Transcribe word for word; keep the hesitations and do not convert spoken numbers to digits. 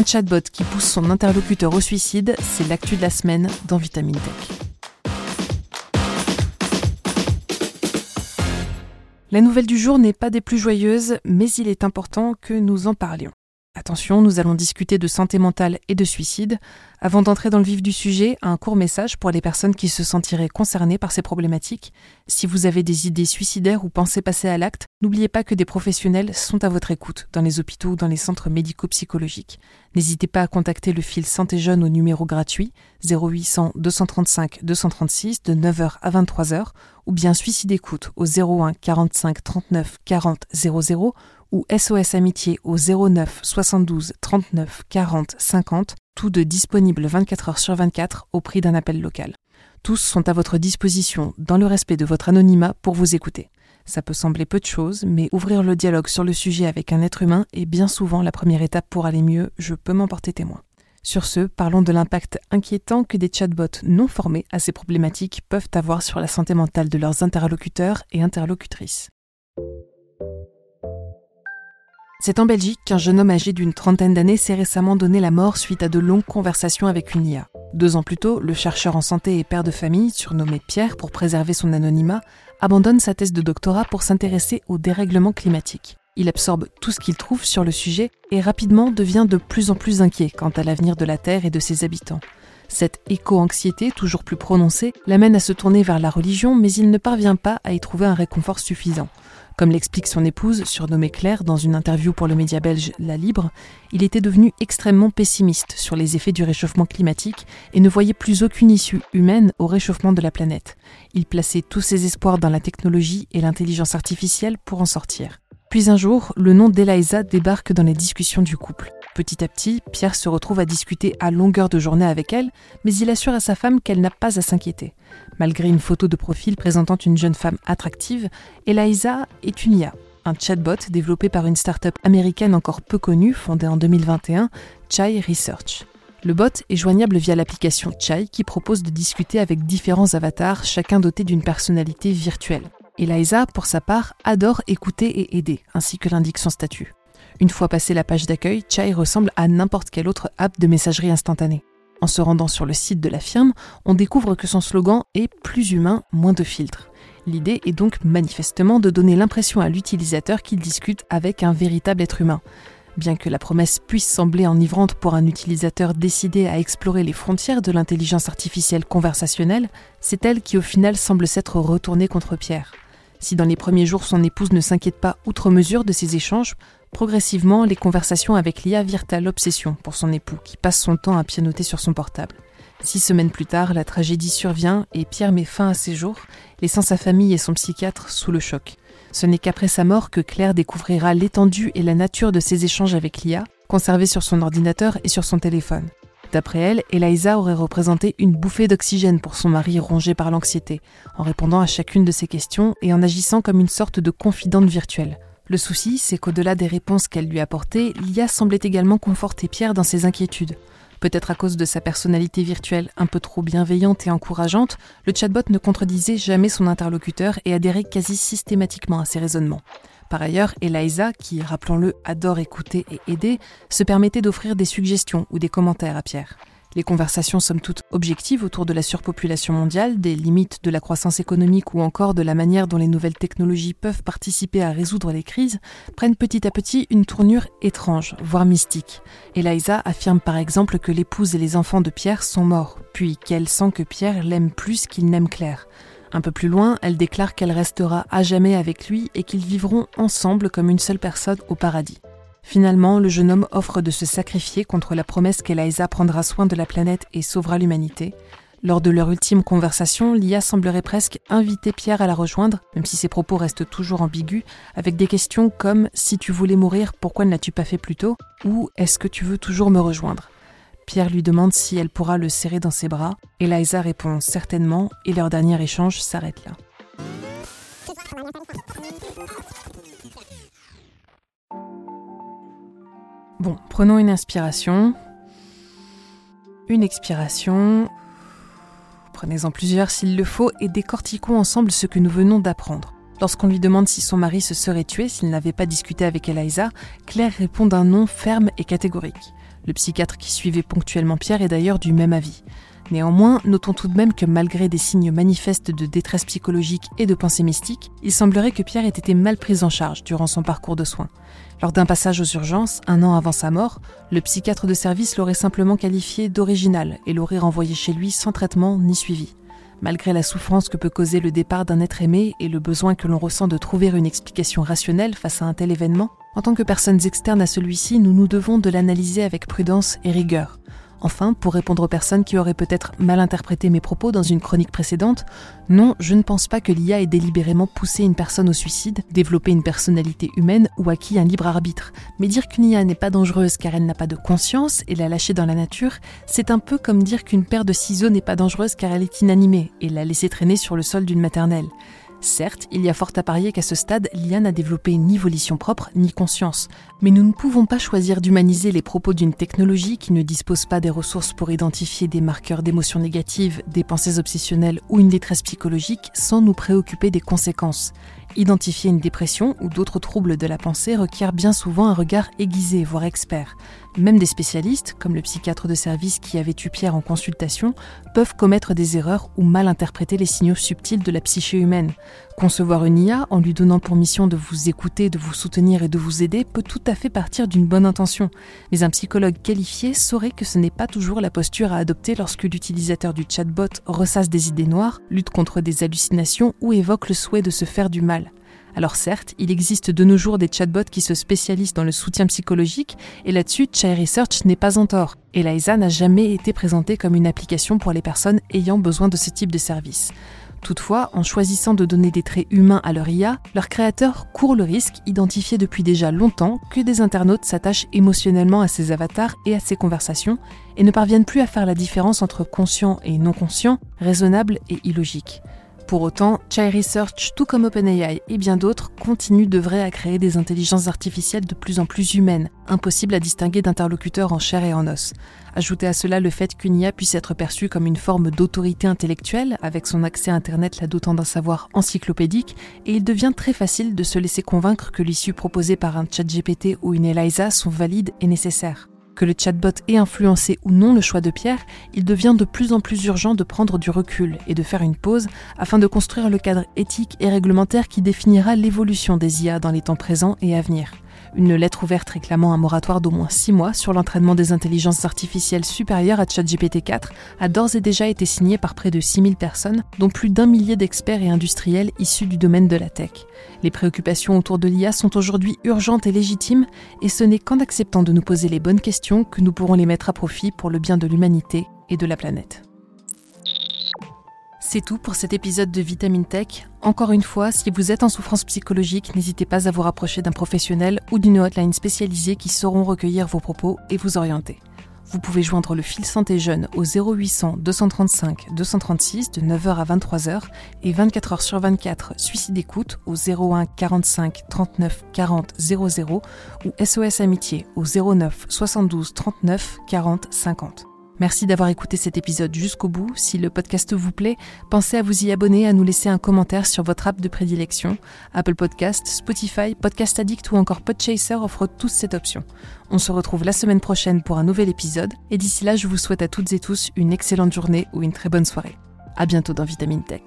Un chatbot qui pousse son interlocuteur au suicide, c'est l'actu de la semaine dans Vitamine Tech. La nouvelle du jour n'est pas des plus joyeuses, mais il est important que nous en parlions. Attention, nous allons discuter de santé mentale et de suicide. Avant d'entrer dans le vif du sujet, un court message pour les personnes qui se sentiraient concernées par ces problématiques. Si vous avez des idées suicidaires ou pensez passer à l'acte, n'oubliez pas que des professionnels sont à votre écoute dans les hôpitaux ou dans les centres médico-psychologiques. N'hésitez pas à contacter le fil Santé Jeune au numéro gratuit zéro huit cents deux cent trente-cinq deux cent trente-six de neuf heures à vingt-trois heures ou bien Suicide Écoute au zéro un quarante-cinq trente-neuf quarante zéro zéro ou S O S Amitié au zéro neuf soixante-douze trente-neuf quarante cinquante, tous deux disponibles vingt-quatre heures sur vingt-quatre au prix d'un appel local. Tous sont à votre disposition dans le respect de votre anonymat pour vous écouter. Ça peut sembler peu de choses, mais ouvrir le dialogue sur le sujet avec un être humain est bien souvent la première étape pour aller mieux, je peux m'en porter témoin. Sur ce, parlons de l'impact inquiétant que des chatbots non formés à ces problématiques peuvent avoir sur la santé mentale de leurs interlocuteurs et interlocutrices. C'est en Belgique qu'un jeune homme âgé d'une trentaine d'années s'est récemment donné la mort suite à de longues conversations avec une I A. Deux ans plus tôt, le chercheur en santé et père de famille, surnommé Pierre pour préserver son anonymat, abandonne sa thèse de doctorat pour s'intéresser au dérèglement climatique. Il absorbe tout ce qu'il trouve sur le sujet et rapidement devient de plus en plus inquiet quant à l'avenir de la Terre et de ses habitants. Cette éco-anxiété, toujours plus prononcée, l'amène à se tourner vers la religion, mais il ne parvient pas à y trouver un réconfort suffisant. Comme l'explique son épouse, surnommée Claire, dans une interview pour le média belge La Libre, il était devenu extrêmement pessimiste sur les effets du réchauffement climatique et ne voyait plus aucune issue humaine au réchauffement de la planète. Il plaçait tous ses espoirs dans la technologie et l'intelligence artificielle pour en sortir. Puis un jour, le nom d'Eliza débarque dans les discussions du couple. Petit à petit, Pierre se retrouve à discuter à longueur de journée avec elle, mais il assure à sa femme qu'elle n'a pas à s'inquiéter. Malgré une photo de profil présentant une jeune femme attractive, Eliza est une I A, un chatbot développé par une start-up américaine encore peu connue, fondée en deux mille vingt et un, Chai Research. Le bot est joignable via l'application Chai qui propose de discuter avec différents avatars, chacun doté d'une personnalité virtuelle. Eliza, pour sa part, adore écouter et aider, ainsi que l'indique son statut. Une fois passée la page d'accueil, Chai ressemble à n'importe quelle autre app de messagerie instantanée. En se rendant sur le site de la firme, on découvre que son slogan est « Plus humain, moins de filtres ». L'idée est donc manifestement de donner l'impression à l'utilisateur qu'il discute avec un véritable être humain. Bien que la promesse puisse sembler enivrante pour un utilisateur décidé à explorer les frontières de l'intelligence artificielle conversationnelle, c'est elle qui au final semble s'être retournée contre Pierre. Si dans les premiers jours son épouse ne s'inquiète pas outre mesure de ces échanges, progressivement les conversations avec l'I A virent à l'obsession pour son époux qui passe son temps à pianoter sur son portable. Six semaines plus tard, la tragédie survient et Pierre met fin à ses jours, laissant sa famille et son psychiatre sous le choc. Ce n'est qu'après sa mort que Claire découvrira l'étendue et la nature de ses échanges avec l'I A, conservés sur son ordinateur et sur son téléphone. D'après elle, Eliza aurait représenté une bouffée d'oxygène pour son mari rongé par l'anxiété, en répondant à chacune de ses questions et en agissant comme une sorte de confidente virtuelle. Le souci, c'est qu'au-delà des réponses qu'elle lui apportait, l'I A semblait également conforter Pierre dans ses inquiétudes. Peut-être à cause de sa personnalité virtuelle un peu trop bienveillante et encourageante, le chatbot ne contredisait jamais son interlocuteur et adhérait quasi systématiquement à ses raisonnements. Par ailleurs, Eliza, qui, rappelons-le, adore écouter et aider, se permettait d'offrir des suggestions ou des commentaires à Pierre. Les conversations somme toute objectives autour de la surpopulation mondiale, des limites de la croissance économique ou encore de la manière dont les nouvelles technologies peuvent participer à résoudre les crises prennent petit à petit une tournure étrange, voire mystique. Eliza affirme par exemple que l'épouse et les enfants de Pierre sont morts, puis qu'elle sent que Pierre l'aime plus qu'il n'aime Claire. Un peu plus loin, elle déclare qu'elle restera à jamais avec lui et qu'ils vivront ensemble comme une seule personne au paradis. Finalement, le jeune homme offre de se sacrifier contre la promesse qu'Eliza prendra soin de la planète et sauvera l'humanité. Lors de leur ultime conversation, l'I A semblerait presque inviter Pierre à la rejoindre, même si ses propos restent toujours ambigus, avec des questions comme « Si tu voulais mourir, pourquoi ne l'as-tu pas fait plus tôt ?» ou « Est-ce que tu veux toujours me rejoindre ?» Pierre lui demande si elle pourra le serrer dans ses bras. Eliza répond certainement et leur dernier échange s'arrête là. Bon, prenons une inspiration, une expiration, prenez-en plusieurs s'il le faut et décortiquons ensemble ce que nous venons d'apprendre. Lorsqu'on lui demande si son mari se serait tué s'il n'avait pas discuté avec Eliza, Claire répond d'un non ferme et catégorique. Le psychiatre qui suivait ponctuellement Pierre est d'ailleurs du même avis. Néanmoins, notons tout de même que malgré des signes manifestes de détresse psychologique et de pensée mystique, il semblerait que Pierre ait été mal pris en charge durant son parcours de soins. Lors d'un passage aux urgences, un an avant sa mort, le psychiatre de service l'aurait simplement qualifié d'original et l'aurait renvoyé chez lui sans traitement ni suivi. Malgré la souffrance que peut causer le départ d'un être aimé et le besoin que l'on ressent de trouver une explication rationnelle face à un tel événement, en tant que personnes externes à celui-ci, nous nous devons de l'analyser avec prudence et rigueur. Enfin, pour répondre aux personnes qui auraient peut-être mal interprété mes propos dans une chronique précédente, non, je ne pense pas que l'I A ait délibérément poussé une personne au suicide, développé une personnalité humaine ou acquis un libre arbitre. Mais dire qu'une I A n'est pas dangereuse car elle n'a pas de conscience et la lâcher dans la nature, c'est un peu comme dire qu'une paire de ciseaux n'est pas dangereuse car elle est inanimée et la laisser traîner sur le sol d'une maternelle. Certes, il y a fort à parier qu'à ce stade, l'I A n'a développé ni volition propre, ni conscience. Mais nous ne pouvons pas choisir d'humaniser les propos d'une technologie qui ne dispose pas des ressources pour identifier des marqueurs d'émotions négatives, des pensées obsessionnelles ou une détresse psychologique sans nous préoccuper des conséquences. Identifier une dépression ou d'autres troubles de la pensée requiert bien souvent un regard aiguisé, voire expert. Même des spécialistes, comme le psychiatre de service qui avait eu Pierre en consultation, peuvent commettre des erreurs ou mal interpréter les signaux subtils de la psyché humaine. Concevoir une I A en lui donnant pour mission de vous écouter, de vous soutenir et de vous aider peut tout à fait partir d'une bonne intention. Mais un psychologue qualifié saurait que ce n'est pas toujours la posture à adopter lorsque l'utilisateur du chatbot ressasse des idées noires, lutte contre des hallucinations ou évoque le souhait de se faire du mal. Alors certes, il existe de nos jours des chatbots qui se spécialisent dans le soutien psychologique et là-dessus, Chai Research n'est pas en tort. Eliza n'a jamais été présentée comme une application pour les personnes ayant besoin de ce type de service. Toutefois, en choisissant de donner des traits humains à leur I A, leurs créateurs courent le risque, identifié depuis déjà longtemps, que des internautes s'attachent émotionnellement à ces avatars et à ces conversations et ne parviennent plus à faire la différence entre conscient et non conscient, raisonnable et illogique. Pour autant, Chai Research, tout comme OpenAI et bien d'autres, continue d'œuvrer à créer des intelligences artificielles de plus en plus humaines, impossibles à distinguer d'interlocuteurs en chair et en os. Ajoutez à cela le fait qu'une I A puisse être perçue comme une forme d'autorité intellectuelle, avec son accès à Internet la dotant d'un savoir encyclopédique, et il devient très facile de se laisser convaincre que l'issue proposée par un ChatGPT ou une Eliza sont valides et nécessaires. Que le chatbot ait influencé ou non le choix de Pierre, il devient de plus en plus urgent de prendre du recul et de faire une pause afin de construire le cadre éthique et réglementaire qui définira l'évolution des I A dans les temps présents et à venir. Une lettre ouverte réclamant un moratoire d'au moins six mois sur l'entraînement des intelligences artificielles supérieures à ChatGPT quatre a d'ores et déjà été signée par près de six mille personnes, dont plus d'un millier d'experts et industriels issus du domaine de la tech. Les préoccupations autour de l'I A sont aujourd'hui urgentes et légitimes, et ce n'est qu'en acceptant de nous poser les bonnes questions que nous pourrons les mettre à profit pour le bien de l'humanité et de la planète. C'est tout pour cet épisode de Vitamine Tech. Encore une fois, si vous êtes en souffrance psychologique, n'hésitez pas à vous rapprocher d'un professionnel ou d'une hotline spécialisée qui sauront recueillir vos propos et vous orienter. Vous pouvez joindre le fil santé jeune au zéro huit cents deux cent trente-cinq deux cent trente-six de neuf heures à vingt-trois heures et vingt-quatre heures sur vingt-quatre Suicide Écoute au zéro un quarante-cinq trente-neuf quarante zéro zéro ou S O S Amitié au zéro neuf soixante-douze trente-neuf quarante cinquante. Merci d'avoir écouté cet épisode jusqu'au bout. Si le podcast vous plaît, pensez à vous y abonner, à nous laisser un commentaire sur votre app de prédilection. Apple Podcast, Spotify, Podcast Addict ou encore Podchaser offrent tous cette option. On se retrouve la semaine prochaine pour un nouvel épisode. Et d'ici là, je vous souhaite à toutes et tous une excellente journée ou une très bonne soirée. À bientôt dans Vitamine Tech.